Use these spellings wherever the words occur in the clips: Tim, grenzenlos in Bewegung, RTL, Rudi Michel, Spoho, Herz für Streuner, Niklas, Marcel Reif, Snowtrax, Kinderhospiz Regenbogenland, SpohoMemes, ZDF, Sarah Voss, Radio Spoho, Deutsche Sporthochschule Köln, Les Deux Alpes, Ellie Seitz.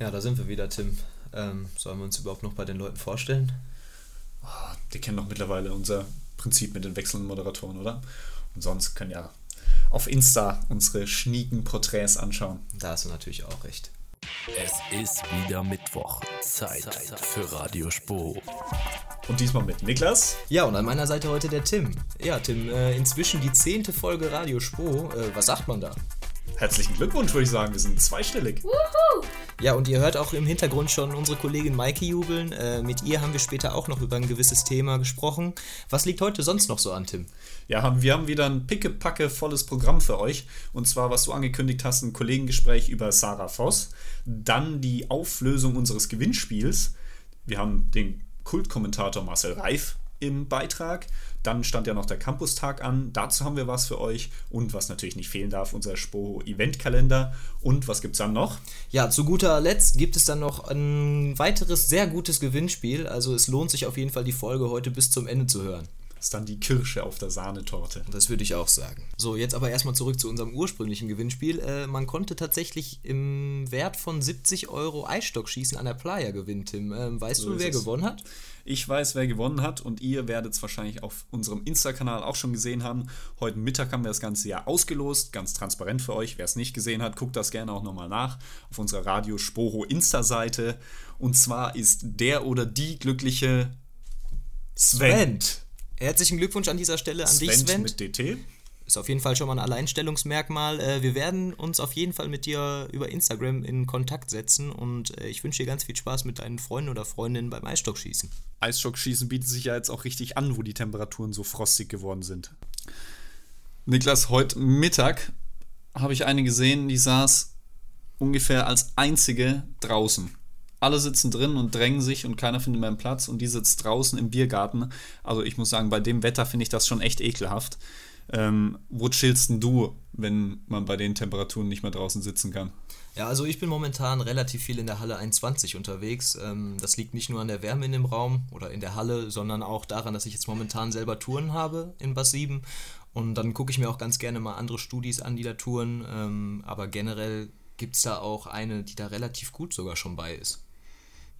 Ja, da sind wir wieder, Tim. Sollen wir uns überhaupt noch bei den Leuten vorstellen? Oh, die kennen doch mittlerweile unser Prinzip mit den wechselnden Moderatoren, oder? Und sonst können ja auf Insta unsere schnieken Porträts anschauen. Da hast du natürlich auch recht. Es ist wieder Mittwoch. Zeit für Radio Spoho. Und diesmal mit Niklas. Ja, und an meiner Seite heute der Tim. Ja, Tim, inzwischen die 10. Folge Radio Spoho. Was sagt man da? Herzlichen Glückwunsch, würde ich sagen. Wir sind zweistellig. Wuhu! Ja, und ihr hört auch im Hintergrund schon unsere Kollegin Maike jubeln. Mit ihr haben wir später auch noch über ein gewisses Thema gesprochen. Was liegt heute sonst noch so an, Tim? Ja, wir haben wieder ein pickepacke-volles Programm für euch. Und zwar, was du angekündigt hast, ein Kollegengespräch über Sarah Voss. Dann die Auflösung unseres Gewinnspiels. Wir haben den Kultkommentator Marcel Reif im Beitrag. Dann stand ja noch der Campus-Tag an. Dazu haben wir was für euch. Und was natürlich nicht fehlen darf, unser Spoho-Event-Kalender. Und was gibt's dann noch? Ja, zu guter Letzt gibt es dann noch ein weiteres sehr gutes Gewinnspiel. Also es lohnt sich auf jeden Fall, die Folge heute bis zum Ende zu hören. Das ist dann die Kirsche auf der Sahnetorte. Das würde ich auch sagen. So, jetzt aber erstmal zurück zu unserem ursprünglichen Gewinnspiel. Man konnte tatsächlich im Wert von 70 € Eisstockschießen an der Playa gewinnen, Tim. Weißt du, wer gewonnen hat? Ich weiß, wer gewonnen hat, und ihr werdet es wahrscheinlich auf unserem Insta-Kanal auch schon gesehen haben. Heute Mittag haben wir das ganze Jahr ausgelost, ganz transparent für euch. Wer es nicht gesehen hat, guckt das gerne auch nochmal nach auf unserer Radio Spoho Insta-Seite. Und zwar ist der oder die glückliche Sven. Herzlichen Glückwunsch an dieser Stelle an dich, Sven. Mit DT. Ist auf jeden Fall schon mal ein Alleinstellungsmerkmal. Wir werden uns auf jeden Fall mit dir über Instagram in Kontakt setzen, und ich wünsche dir ganz viel Spaß mit deinen Freunden oder Freundinnen beim Eisstockschießen. Eisstockschießen bietet sich ja jetzt auch richtig an, wo die Temperaturen so frostig geworden sind. Niklas, heute Mittag habe ich eine gesehen, die saß ungefähr als einzige draußen. Alle sitzen drin und drängen sich und keiner findet mehr einen Platz, und die sitzt draußen im Biergarten. Also ich muss sagen, bei dem Wetter finde ich das schon echt ekelhaft. Wo chillst denn du, wenn man bei den Temperaturen nicht mehr draußen sitzen kann? Ja, also ich bin momentan relativ viel in der Halle 21 unterwegs. Das liegt nicht nur an der Wärme in dem Raum oder in der Halle, sondern auch daran, dass ich jetzt momentan selber Touren habe in Bad 7. Und dann gucke ich mir auch ganz gerne mal andere Studis an, die da touren. Aber generell gibt es da auch eine, die da relativ gut sogar schon bei ist.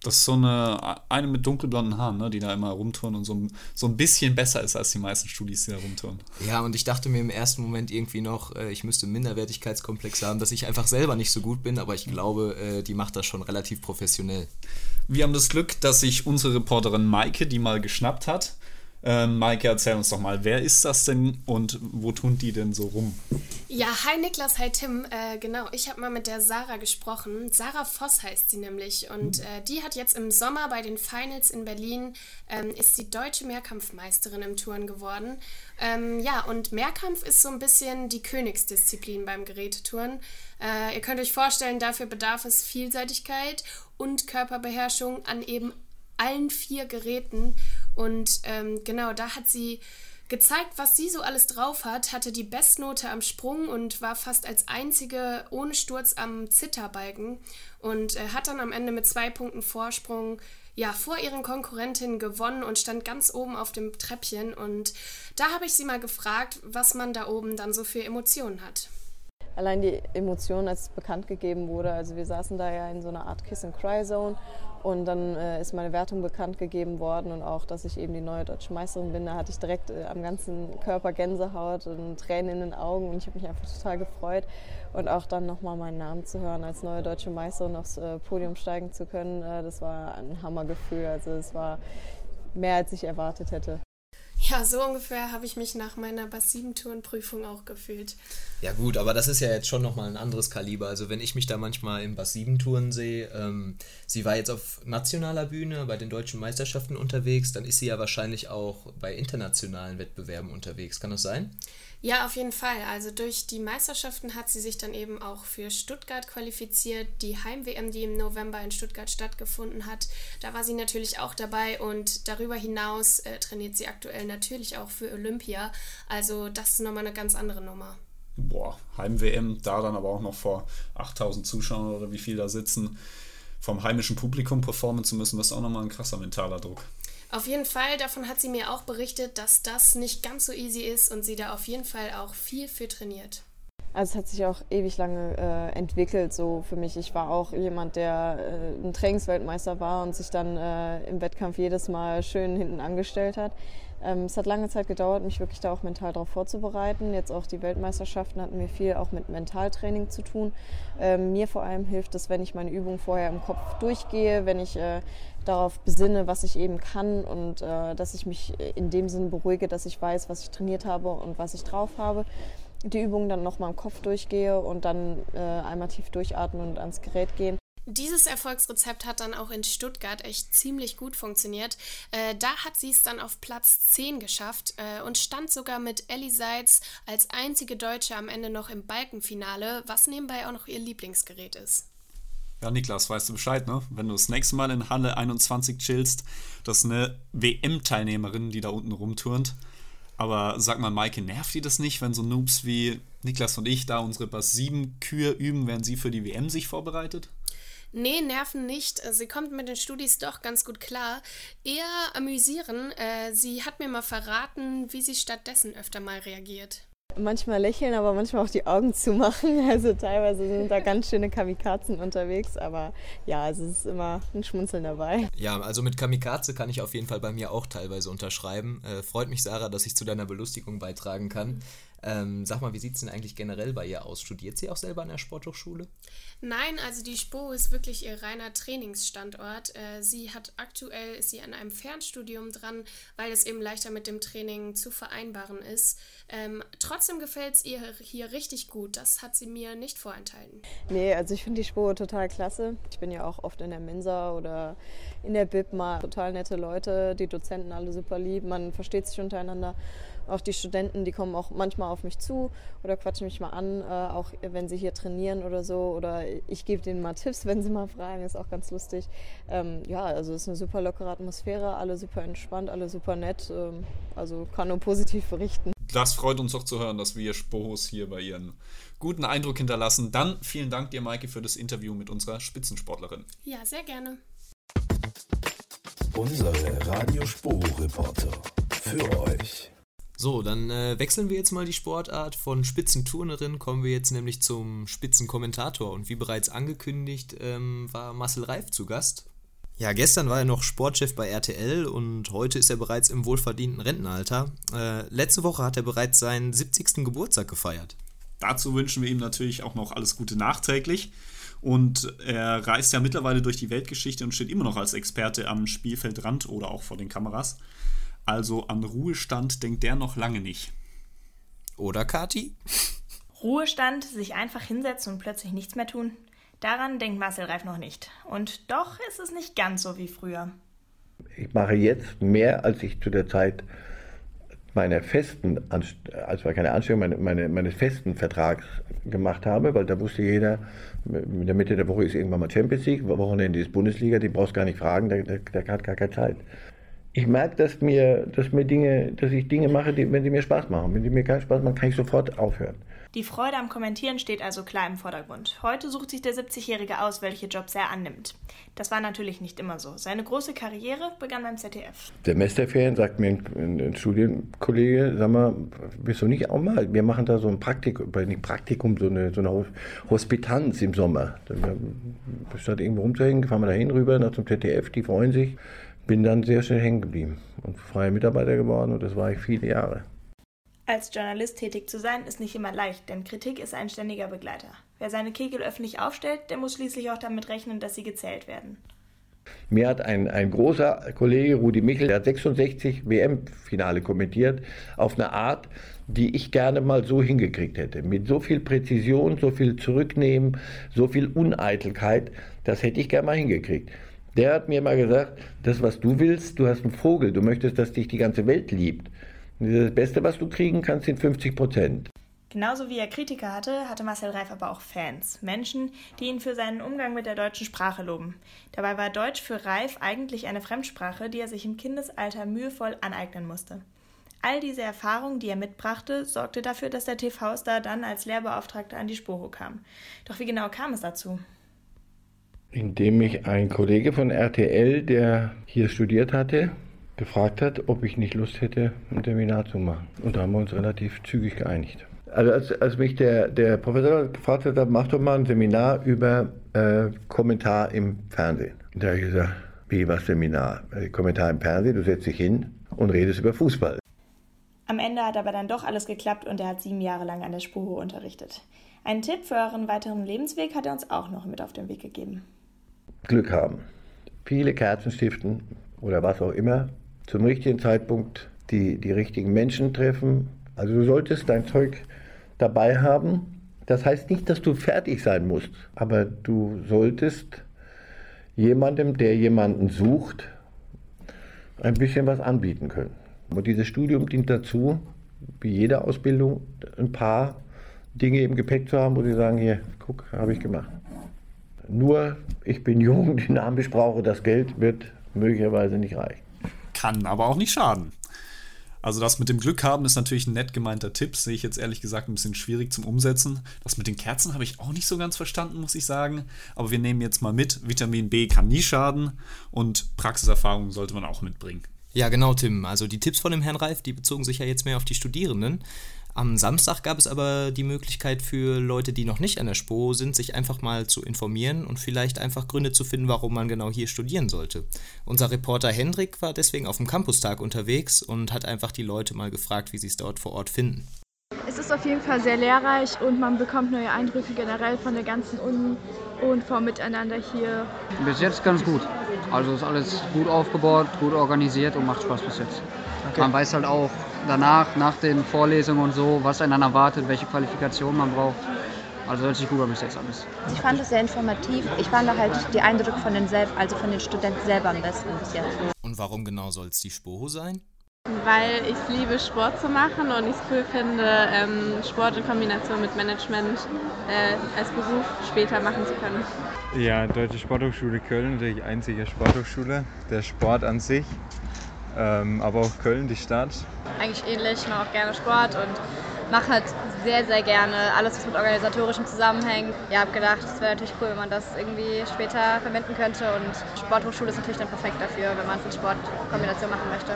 Das ist so eine mit dunkelblonden Haaren, ne, die da immer rumtouren und so ein bisschen besser ist als die meisten Studis, die da rumtouren. Ja, und ich dachte mir im ersten Moment irgendwie noch, ich müsste einen Minderwertigkeitskomplex haben, dass ich einfach selber nicht so gut bin, aber ich glaube, die macht das schon relativ professionell. Wir haben das Glück, dass sich unsere Reporterin Maike die mal geschnappt hat. Maike, erzähl uns doch mal, wer ist das denn und wo turnt die denn so rum? Ja, hi Niklas, hi Tim. Genau, ich habe mal mit der Sarah gesprochen. Sarah Voss heißt sie nämlich, und die hat jetzt im Sommer bei den Finals in Berlin, ist die deutsche Mehrkampfmeisterin im Touren geworden. Ja, und Mehrkampf ist so ein bisschen die Königsdisziplin beim Gerätetouren. Ihr könnt euch vorstellen, dafür bedarf es Vielseitigkeit und Körperbeherrschung an eben allen 4 Geräten. Und genau, da hat sie gezeigt, was sie so alles drauf hat, hatte die Bestnote am Sprung und war fast als einzige ohne Sturz am Zitterbalken und hat dann am Ende mit 2 Punkten Vorsprung vor ihren Konkurrentinnen gewonnen und stand ganz oben auf dem Treppchen. Und da habe ich sie mal gefragt, was man da oben dann so für Emotionen hat. Allein die Emotionen, als es bekannt gegeben wurde, also wir saßen da ja in so einer Art Kiss-and-Cry-Zone, und dann ist meine Wertung bekannt gegeben worden und auch, dass ich eben die neue deutsche Meisterin bin. Da hatte ich direkt am ganzen Körper Gänsehaut und Tränen in den Augen, und ich habe mich einfach total gefreut. Und auch dann nochmal meinen Namen zu hören, als neue deutsche Meisterin aufs Podium steigen zu können, das war ein Hammergefühl. Also es war mehr, als ich erwartet hätte. Ja, so ungefähr habe ich mich nach meiner Bass-7-Touren-Prüfung auch gefühlt. Ja gut, aber das ist ja jetzt schon nochmal ein anderes Kaliber. Also wenn ich mich da manchmal im Bass-7-Touren sehe, sie war jetzt auf nationaler Bühne bei den deutschen Meisterschaften unterwegs, dann ist sie ja wahrscheinlich auch bei internationalen Wettbewerben unterwegs. Kann das sein? Ja, auf jeden Fall. Also durch die Meisterschaften hat sie sich dann eben auch für Stuttgart qualifiziert, die Heim-WM, die im November in Stuttgart stattgefunden hat. Da war sie natürlich auch dabei, und darüber hinaus trainiert sie aktuell natürlich auch für Olympia. Also das ist nochmal eine ganz andere Nummer. Boah, Heim-WM, da dann aber auch noch vor 8000 Zuschauern oder wie viel da sitzen, vom heimischen Publikum performen zu müssen, das ist auch nochmal ein krasser mentaler Druck. Auf jeden Fall, davon hat sie mir auch berichtet, dass das nicht ganz so easy ist und sie da auf jeden Fall auch viel für trainiert. Also es hat sich auch ewig lange entwickelt so für mich. Ich war auch jemand, der ein Trainingsweltmeister war und sich dann im Wettkampf jedes Mal schön hinten angestellt hat. Es hat lange Zeit gedauert, mich wirklich da auch mental darauf vorzubereiten. Jetzt auch die Weltmeisterschaften hatten mir viel auch mit Mentaltraining zu tun. Mir vor allem hilft es, wenn ich meine Übungen vorher im Kopf durchgehe, wenn ich darauf besinne, was ich eben kann und dass ich mich in dem Sinn beruhige, dass ich weiß, was ich trainiert habe und was ich drauf habe. Die Übungen dann nochmal im Kopf durchgehe und dann einmal tief durchatmen und ans Gerät gehen. Dieses Erfolgsrezept hat dann auch in Stuttgart echt ziemlich gut funktioniert. Da hat sie es dann auf Platz 10 geschafft und stand sogar mit Ellie Seitz als einzige Deutsche am Ende noch im Balkenfinale, was nebenbei auch noch ihr Lieblingsgerät ist. Ja, Niklas, weißt du Bescheid, ne? Wenn du das nächste Mal in Halle 21 chillst, das ist eine WM-Teilnehmerin, die da unten rumturnt. Aber sag mal, Maike, nervt die das nicht, wenn so Noobs wie Niklas und ich da unsere Bass-7-Kür üben, während sie für die WM sich vorbereitet? Nee, nerven nicht. Sie kommt mit den Studis doch ganz gut klar. Eher amüsieren. Sie hat mir mal verraten, wie sie stattdessen öfter mal reagiert. Manchmal lächeln, aber manchmal auch die Augen zumachen. Also teilweise sind da ganz schöne Kamikazen unterwegs, aber ja, also es ist immer ein Schmunzeln dabei. Ja, also mit Kamikaze kann ich auf jeden Fall bei mir auch teilweise unterschreiben. Freut mich, Sarah, dass ich zu deiner Belustigung beitragen kann. Sag mal, wie sieht es denn eigentlich generell bei ihr aus? Studiert sie auch selber an der Sporthochschule? Nein, also die SPO ist wirklich ihr reiner Trainingsstandort. Aktuell ist sie an einem Fernstudium dran, weil es eben leichter mit dem Training zu vereinbaren ist. Trotzdem gefällt es ihr hier richtig gut. Das hat sie mir nicht vorenthalten. Nee, also ich finde die SPO total klasse. Ich bin ja auch oft in der Mensa oder in der Bib mal. Total nette Leute, die Dozenten alle super lieb, man versteht sich untereinander. Auch die Studenten, die kommen auch manchmal auf mich zu oder quatschen mich mal an, auch wenn sie hier trainieren oder so. Oder ich gebe denen mal Tipps, wenn sie mal fragen, ist auch ganz lustig. Ja, also es ist eine super lockere Atmosphäre, alle super entspannt, alle super nett. Also kann nur positiv berichten. Das freut uns auch zu hören, dass wir Spohos hier bei ihren guten Eindruck hinterlassen. Dann vielen Dank dir, Maike, für das Interview mit unserer Spitzensportlerin. Ja, sehr gerne. Unsere Radio Spoho-Reporter für euch. So, dann wechseln wir jetzt mal die Sportart. Von Spitzenturnerin kommen wir jetzt nämlich zum Spitzenkommentator. Und wie bereits angekündigt, war Marcel Reif zu Gast. Ja, gestern war er noch Sportchef bei RTL und heute ist er bereits im wohlverdienten Rentenalter. Letzte Woche hat er bereits seinen 70. Geburtstag gefeiert. Dazu wünschen wir ihm natürlich auch noch alles Gute nachträglich. Und er reist ja mittlerweile durch die Weltgeschichte und steht immer noch als Experte am Spielfeldrand oder auch vor den Kameras. Also an Ruhestand denkt der noch lange nicht. Oder, Kathi? Ruhestand, sich einfach hinsetzen und plötzlich nichts mehr tun? Daran denkt Marcel Reif noch nicht. Und doch ist es nicht ganz so wie früher. Ich mache jetzt mehr, als ich zu der Zeit meiner festen, meines festen Vertrags gemacht habe, weil da wusste jeder, in der Mitte der Woche ist irgendwann mal Champions League, Wochenende ist Bundesliga, den brauchst du gar nicht fragen, der hat gar keine Zeit. Ich merke, dass ich Dinge mache, wenn sie mir Spaß machen. Wenn sie mir keinen Spaß machen, kann ich sofort aufhören. Die Freude am Kommentieren steht also klar im Vordergrund. Heute sucht sich der 70-Jährige aus, welche Jobs er annimmt. Das war natürlich nicht immer so. Seine große Karriere begann beim ZDF. Semesterferien sagt mir ein Studienkollege, sag mal, bist du nicht auch mal? Wir machen da so ein Praktikum, so eine Hospitanz im Sommer. Statt irgendwo rumzuhängen, fahren wir da hin rüber, nach zum ZDF, die freuen sich. Bin dann sehr schnell hängen geblieben und freier Mitarbeiter geworden und das war ich viele Jahre. Als Journalist tätig zu sein, ist nicht immer leicht, denn Kritik ist ein ständiger Begleiter. Wer seine Kegel öffentlich aufstellt, der muss schließlich auch damit rechnen, dass sie gezählt werden. Mir hat ein großer Kollege, Rudi Michel, der hat 66 WM-Finale kommentiert, auf eine Art, die ich gerne mal so hingekriegt hätte. Mit so viel Präzision, so viel Zurücknehmen, so viel Uneitelkeit, das hätte ich gerne mal hingekriegt. Der hat mir mal gesagt, das, was du willst, du hast einen Vogel, du möchtest, dass dich die ganze Welt liebt. Das Beste, was du kriegen kannst, sind 50%. Genauso wie er Kritiker hatte, hatte Marcel Reif aber auch Fans. Menschen, die ihn für seinen Umgang mit der deutschen Sprache loben. Dabei war Deutsch für Reif eigentlich eine Fremdsprache, die er sich im Kindesalter mühevoll aneignen musste. All diese Erfahrungen, die er mitbrachte, sorgte dafür, dass der TV-Star dann als Lehrbeauftragter an die Spoho kam. Doch wie genau kam es dazu? Indem mich ein Kollege von RTL, der hier studiert hatte, gefragt hat, ob ich nicht Lust hätte, ein Seminar zu machen. Und da haben wir uns relativ zügig geeinigt. Also als mich der Professor gefragt hat, mach doch mal ein Seminar über Kommentar im Fernsehen. Da habe ich gesagt, wie, was Seminar? Kommentar im Fernsehen, du setzt dich hin und redest über Fußball. Am Ende hat aber dann doch alles geklappt und er hat 7 Jahre lang an der Spoho unterrichtet. Einen Tipp für euren weiteren Lebensweg hat er uns auch noch mit auf den Weg gegeben. Glück haben. Viele Kerzen stiften oder was auch immer. Zum richtigen Zeitpunkt die richtigen Menschen treffen. Also du solltest dein Zeug dabei haben. Das heißt nicht, dass du fertig sein musst, aber du solltest jemandem, der jemanden sucht, ein bisschen was anbieten können. Und dieses Studium dient dazu, wie jede Ausbildung, ein paar Dinge im Gepäck zu haben, wo sie sagen, hier, guck, habe ich gemacht. Nur, ich bin jung, dynamisch, brauche das Geld, wird möglicherweise nicht reichen. Kann aber auch nicht schaden. Also das mit dem Glück haben ist natürlich ein nett gemeinter Tipp, sehe ich jetzt ehrlich gesagt ein bisschen schwierig zum Umsetzen. Das mit den Kerzen habe ich auch nicht so ganz verstanden, muss ich sagen. Aber wir nehmen jetzt mal mit, Vitamin B kann nie schaden und Praxiserfahrung sollte man auch mitbringen. Ja genau, Tim. Also die Tipps von dem Herrn Reif, die bezogen sich ja jetzt mehr auf die Studierenden. Am Samstag gab es aber die Möglichkeit für Leute, die noch nicht an der SPOHO sind, sich einfach mal zu informieren und vielleicht einfach Gründe zu finden, warum man genau hier studieren sollte. Unser Reporter Hendrik war deswegen auf dem Campustag unterwegs und hat einfach die Leute mal gefragt, wie sie es dort vor Ort finden. Es ist auf jeden Fall sehr lehrreich und man bekommt neue Eindrücke generell von der ganzen Uni und vom Miteinander hier. Bis jetzt ganz gut. Also ist alles gut aufgebaut, gut organisiert und macht Spaß bis jetzt. Okay. Man weiß halt auch danach, nach den Vorlesungen und so, was einen erwartet, welche Qualifikation man braucht. Also hört sich gut an bis jetzt alles. Ich fand es sehr informativ. Ich fand halt die Eindrücke von den Studenten selber am besten bis jetzt. Und warum genau soll es die SPOHO sein? Weil ich es liebe, Sport zu machen und ich es cool finde, Sport in Kombination mit Management als Beruf später machen zu können. Ja, Deutsche Sporthochschule Köln, natürlich einzige Sporthochschule, der Sport an sich, aber auch Köln, die Stadt. Eigentlich ähnlich, ich mache auch gerne Sport und mache halt sehr, sehr gerne alles, was mit organisatorischem zusammenhängt. Ja, habe gedacht, es wäre natürlich cool, wenn man das irgendwie später verwenden könnte und Sporthochschule ist natürlich dann perfekt dafür, wenn man es in Sportkombination machen möchte.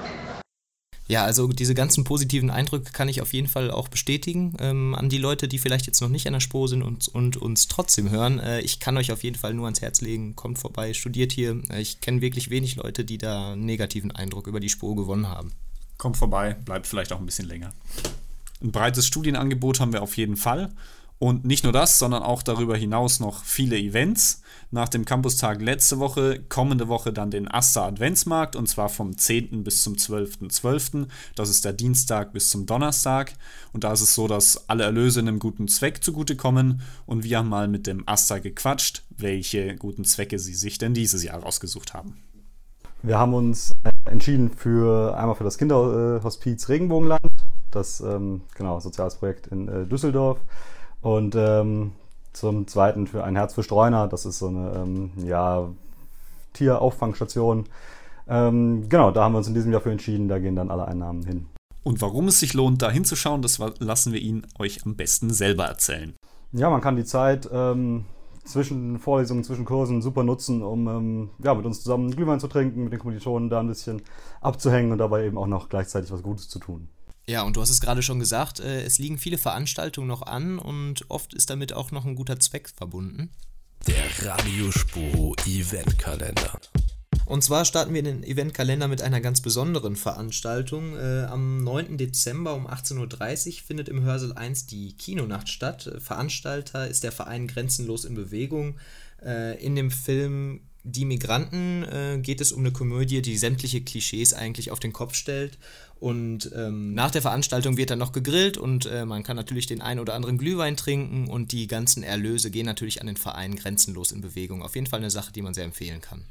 Ja, also diese ganzen positiven Eindrücke kann ich auf jeden Fall auch bestätigen an die Leute, die vielleicht jetzt noch nicht an der SPOHO sind und uns trotzdem hören. Ich kann euch auf jeden Fall nur ans Herz legen, kommt vorbei, studiert hier. Ich kenne wirklich wenig Leute, die da einen negativen Eindruck über die SPOHO gewonnen haben. Kommt vorbei, bleibt vielleicht auch ein bisschen länger. Ein breites Studienangebot haben wir auf jeden Fall. Und nicht nur das, sondern auch darüber hinaus noch viele Events. Nach dem Campustag letzte Woche, kommende Woche dann den Asta Adventsmarkt und zwar vom 10. bis zum 12.12. Das ist der Dienstag bis zum Donnerstag. Und da ist es so, dass alle Erlöse einem guten Zweck zugutekommen. Und wir haben mal mit dem Asta gequatscht, welche guten Zwecke sie sich denn dieses Jahr rausgesucht haben. Wir haben uns entschieden einmal für das Kinderhospiz Regenbogenland, das soziales Projekt in Düsseldorf. Und zum Zweiten für ein Herz für Streuner, das ist so eine Tierauffangstation. Da haben wir uns in diesem Jahr für entschieden, da gehen dann alle Einnahmen hin. Und warum es sich lohnt, da hinzuschauen, das lassen wir Ihnen euch am besten selber erzählen. Ja, man kann die Zeit zwischen Vorlesungen, zwischen Kursen super nutzen, um mit uns zusammen Glühwein zu trinken, mit den Kommilitonen da ein bisschen abzuhängen und dabei eben auch noch gleichzeitig was Gutes zu tun. Ja, und du hast es gerade schon gesagt, es liegen viele Veranstaltungen noch an und oft ist damit auch noch ein guter Zweck verbunden. Der Radio Spoho Eventkalender. Und zwar starten wir den Eventkalender mit einer ganz besonderen Veranstaltung. Am 9. Dezember um 18.30 Uhr findet im Hörsaal 1 die Kinonacht statt. Veranstalter ist der Verein Grenzenlos in Bewegung. In dem Film Die Migranten geht es um eine Komödie, die sämtliche Klischees eigentlich auf den Kopf stellt. Und nach der Veranstaltung wird dann noch gegrillt und man kann natürlich den einen oder anderen Glühwein trinken und die ganzen Erlöse gehen natürlich an den Verein Grenzenlos in Bewegung. Auf jeden Fall eine Sache, die man sehr empfehlen kann.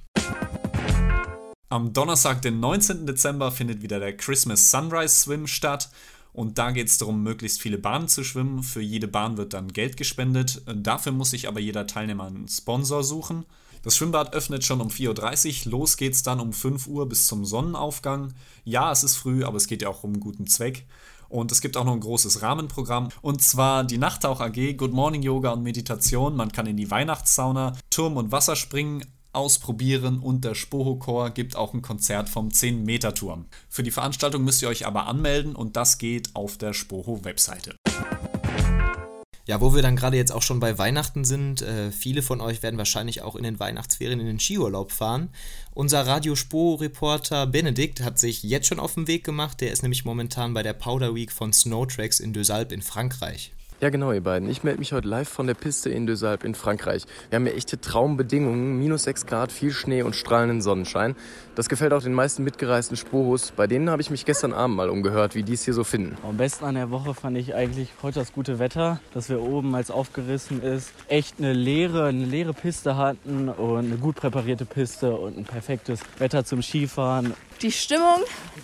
Am Donnerstag, den 19. Dezember, findet wieder der Christmas Sunrise Swim statt. Und da geht es darum, möglichst viele Bahnen zu schwimmen. Für jede Bahn wird dann Geld gespendet. Dafür muss sich aber jeder Teilnehmer einen Sponsor suchen. Das Schwimmbad öffnet schon um 4.30 Uhr. Los geht's dann um 5 Uhr bis zum Sonnenaufgang. Ja, es ist früh, aber es geht ja auch um einen guten Zweck. Und es gibt auch noch ein großes Rahmenprogramm. Und zwar die Nachttauch AG, Good Morning Yoga und Meditation. Man kann in die Weihnachtssauna, Turm und Wasser springen, ausprobieren und der Spoho-Chor gibt auch ein Konzert vom 10-Meter-Turm. Für die Veranstaltung müsst ihr euch aber anmelden und das geht auf der Spoho-Webseite. Ja, wo wir dann gerade jetzt auch schon bei Weihnachten sind, viele von euch werden wahrscheinlich auch in den Weihnachtsferien in den Skiurlaub fahren. Unser Radio Spoho-Reporter Benedikt hat sich jetzt schon auf den Weg gemacht, der ist nämlich momentan bei der Powder Week von Snowtrax in Deux Alpes in Frankreich. Ja genau, ihr beiden. Ich melde mich heute live von der Piste in Deux Alpes in Frankreich. Wir haben ja echte Traumbedingungen, -6 Grad, viel Schnee und strahlenden Sonnenschein. Das gefällt auch den meisten mitgereisten Spohos. Bei denen habe ich mich gestern Abend mal umgehört, wie die es hier so finden. Am besten an der Woche fand ich eigentlich heute das gute Wetter, dass wir oben, als aufgerissen ist, echt eine leere Piste hatten und eine gut präparierte Piste und ein perfektes Wetter zum Skifahren. Die Stimmung,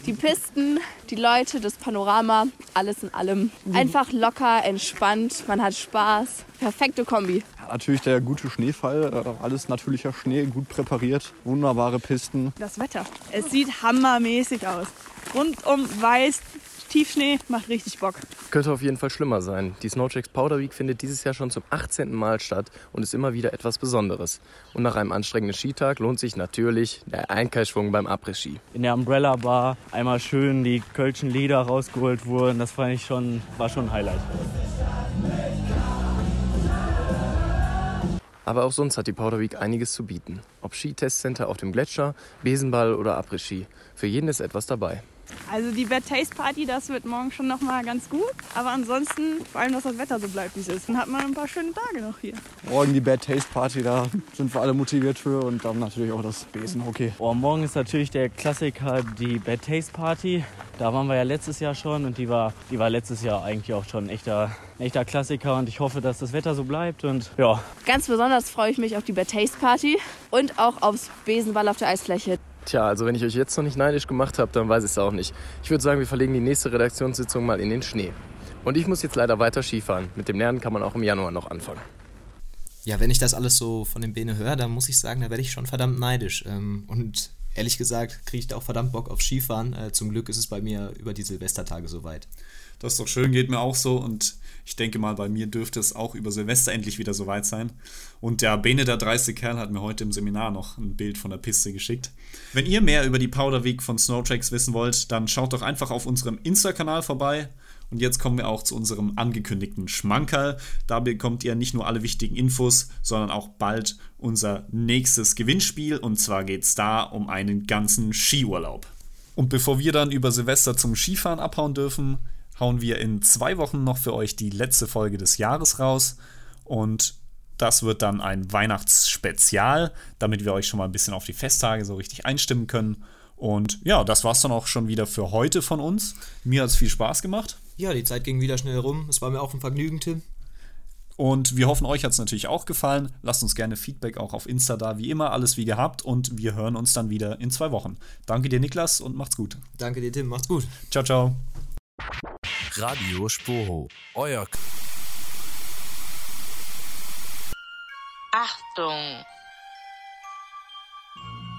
die Pisten, die Leute, das Panorama, alles in allem. Einfach locker, entspannt, man hat Spaß. Perfekte Kombi. Ja, natürlich der gute Schneefall, alles natürlicher Schnee, gut präpariert, wunderbare Pisten. Das Wetter, es sieht hammermäßig aus. Rundum weiß, Tiefschnee, macht richtig Bock. Könnte auf jeden Fall schlimmer sein. Die Snowtrax Powder Week findet dieses Jahr schon zum 18. Mal statt und ist immer wieder etwas Besonderes. Und nach einem anstrengenden Skitag lohnt sich natürlich der Einkeilschwung beim Après-Ski. In der Umbrella Bar einmal schön die Kölschen Lieder rausgeholt wurden, das fand ich schon, war schon ein Highlight. Aber auch sonst hat die Powder Week einiges zu bieten. Ob Skitestcenter auf dem Gletscher, Besenball oder Après-Ski. Für jeden ist etwas dabei. Also die Bad Taste Party, das wird morgen schon noch mal ganz gut. Aber ansonsten, vor allem, dass das Wetter so bleibt, wie es ist. Dann hat man ein paar schöne Tage noch hier. Morgen die Bad Taste Party, da sind wir alle motiviert für. Und dann natürlich auch das Besenhockey. Oh, morgen ist natürlich der Klassiker, die Bad Taste Party. Da waren wir ja letztes Jahr schon und die war letztes Jahr eigentlich auch schon ein echter Klassiker. Und ich hoffe, dass das Wetter so bleibt und ja. Ganz besonders freue ich mich auf die Bad Taste Party und auch aufs Besenball auf der Eisfläche. Tja, also wenn ich euch jetzt noch nicht neidisch gemacht habe, dann weiß ich es auch nicht. Ich würde sagen, wir verlegen die nächste Redaktionssitzung mal in den Schnee. Und ich muss jetzt leider weiter Skifahren. Mit dem Lernen kann man auch im Januar noch anfangen. Ja, wenn ich das alles so von dem Bene höre, dann muss ich sagen, da werde ich schon verdammt neidisch. Und ehrlich gesagt kriege ich da auch verdammt Bock auf Skifahren. Zum Glück ist es bei mir über die Silvestertage soweit. Das ist doch schön, geht mir auch so. Und ich denke mal, bei mir dürfte es auch über Silvester endlich wieder soweit sein. Und der Bene, der dreiste Kerl, hat mir heute im Seminar noch ein Bild von der Piste geschickt. Wenn ihr mehr über die Powder Week von Snowtrax wissen wollt, dann schaut doch einfach auf unserem Insta-Kanal vorbei. Und jetzt kommen wir auch zu unserem angekündigten Schmankerl. Da bekommt ihr nicht nur alle wichtigen Infos, sondern auch bald unser nächstes Gewinnspiel. Und zwar geht es da um einen ganzen Skiurlaub. Und bevor wir dann über Silvester zum Skifahren abhauen dürfen, hauen wir in 2 Wochen noch für euch die letzte Folge des Jahres raus. Und das wird dann ein Weihnachtsspezial, damit wir euch schon mal ein bisschen auf die Festtage so richtig einstimmen können. Und ja, das war's dann auch schon wieder für heute von uns. Mir hat's viel Spaß gemacht. Ja, die Zeit ging wieder schnell rum. Es war mir auch ein Vergnügen, Tim. Und wir hoffen, euch hat's natürlich auch gefallen. Lasst uns gerne Feedback auch auf Insta da, wie immer, alles wie gehabt. Und wir hören uns dann wieder in 2 Wochen. Danke dir, Niklas, und macht's gut. Danke dir, Tim, macht's gut. Ciao, ciao. Radio Spoho, euer... Achtung!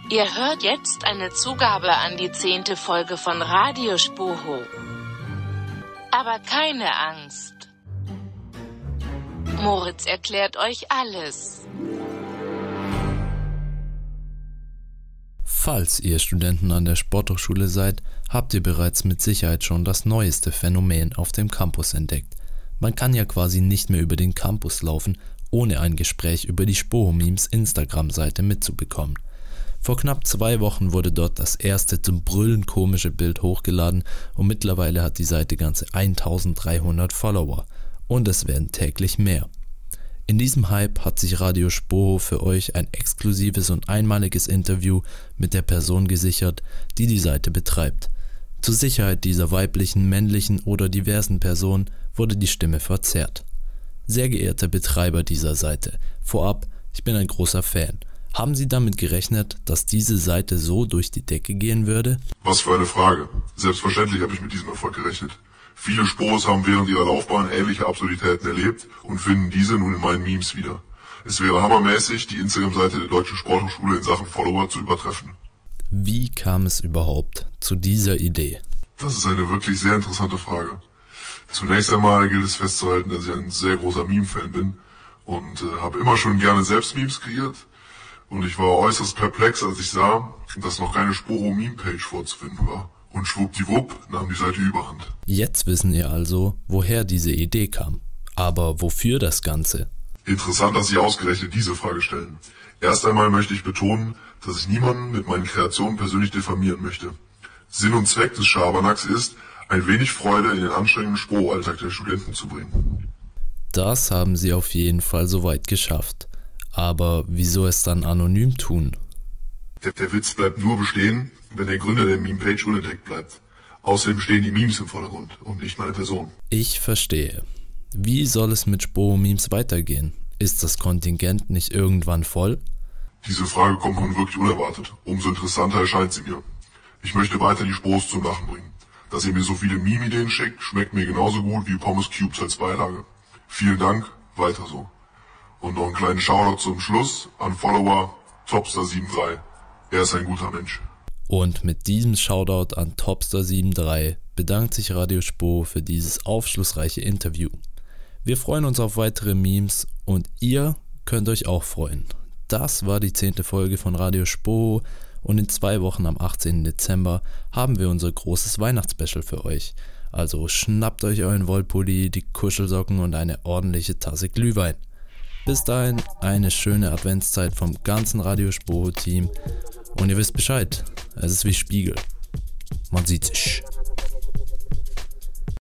Ihr hört jetzt eine Zugabe an die 10. Folge von Radio Spoho. Aber keine Angst. Moritz erklärt euch alles. Falls ihr Studenten an der Sporthochschule seid, habt ihr bereits mit Sicherheit schon das neueste Phänomen auf dem Campus entdeckt. Man kann ja quasi nicht mehr über den Campus laufen, ohne ein Gespräch über die SpohoMemes Instagram-Seite mitzubekommen. Vor knapp 2 Wochen wurde dort das erste zum Brüllen komische Bild hochgeladen und mittlerweile hat die Seite ganze 1300 Follower und es werden täglich mehr. In diesem Hype hat sich Radio Spoho für euch ein exklusives und einmaliges Interview mit der Person gesichert, die die Seite betreibt. Zur Sicherheit dieser weiblichen, männlichen oder diversen Person wurde die Stimme verzerrt. Sehr geehrter Betreiber dieser Seite, vorab, ich bin ein großer Fan. Haben Sie damit gerechnet, dass diese Seite so durch die Decke gehen würde? Was für eine Frage. Selbstverständlich habe ich mit diesem Erfolg gerechnet. Viele Spohos haben während ihrer Laufbahn ähnliche Absurditäten erlebt und finden diese nun in meinen Memes wieder. Es wäre hammermäßig, die Instagram-Seite der Deutschen Sporthochschule in Sachen Follower zu übertreffen. Wie kam es überhaupt zu dieser Idee? Das ist eine wirklich sehr interessante Frage. Zunächst einmal gilt es festzuhalten, dass ich ein sehr großer Meme-Fan bin und habe immer schon gerne selbst Memes kreiert. Und ich war äußerst perplex, als ich sah, dass noch keine Spoho-Meme-Page vorzufinden war. Und schwuppdiwupp nahm die Seite Überhand. Jetzt wissen ihr also, woher diese Idee kam. Aber wofür das Ganze? Interessant, dass Sie ausgerechnet diese Frage stellen. Erst einmal möchte ich betonen, dass ich niemanden mit meinen Kreationen persönlich diffamieren möchte. Sinn und Zweck des Schabernacks ist, ein wenig Freude in den anstrengenden Spoho-Alltag der Studenten zu bringen. Das haben Sie auf jeden Fall soweit geschafft. Aber wieso es dann anonym tun? Der Witz bleibt nur bestehen, wenn der Gründer der Meme-Page unentdeckt bleibt. Außerdem stehen die Memes im Vordergrund und nicht meine Person. Ich verstehe. Wie soll es mit SpohoMemes weitergehen? Ist das Kontingent nicht irgendwann voll? Diese Frage kommt nun wirklich unerwartet. Umso interessanter erscheint sie mir. Ich möchte weiter die Spohos zum Lachen bringen. Dass ihr mir so viele Meme-Ideen schickt, schmeckt mir genauso gut wie Pommes Cubes als Beilage. Vielen Dank, weiter so. Und noch einen kleinen Shoutout zum Schluss an Follower Topstar73. Er ist ein guter Mensch. Und mit diesem Shoutout an Topstar73 bedankt sich Radio Spoho für dieses aufschlussreiche Interview. Wir freuen uns auf weitere Memes und ihr könnt euch auch freuen. Das war die 10. Folge von Radio Spoho und in 2 Wochen am 18. Dezember haben wir unser großes Weihnachtsspecial für euch. Also schnappt euch euren Wollpulli, die Kuschelsocken und eine ordentliche Tasse Glühwein. Bis dahin eine schöne Adventszeit vom ganzen Radio Spoho-Team. Und ihr wisst Bescheid, es ist wie Spiegel. Man sieht sich.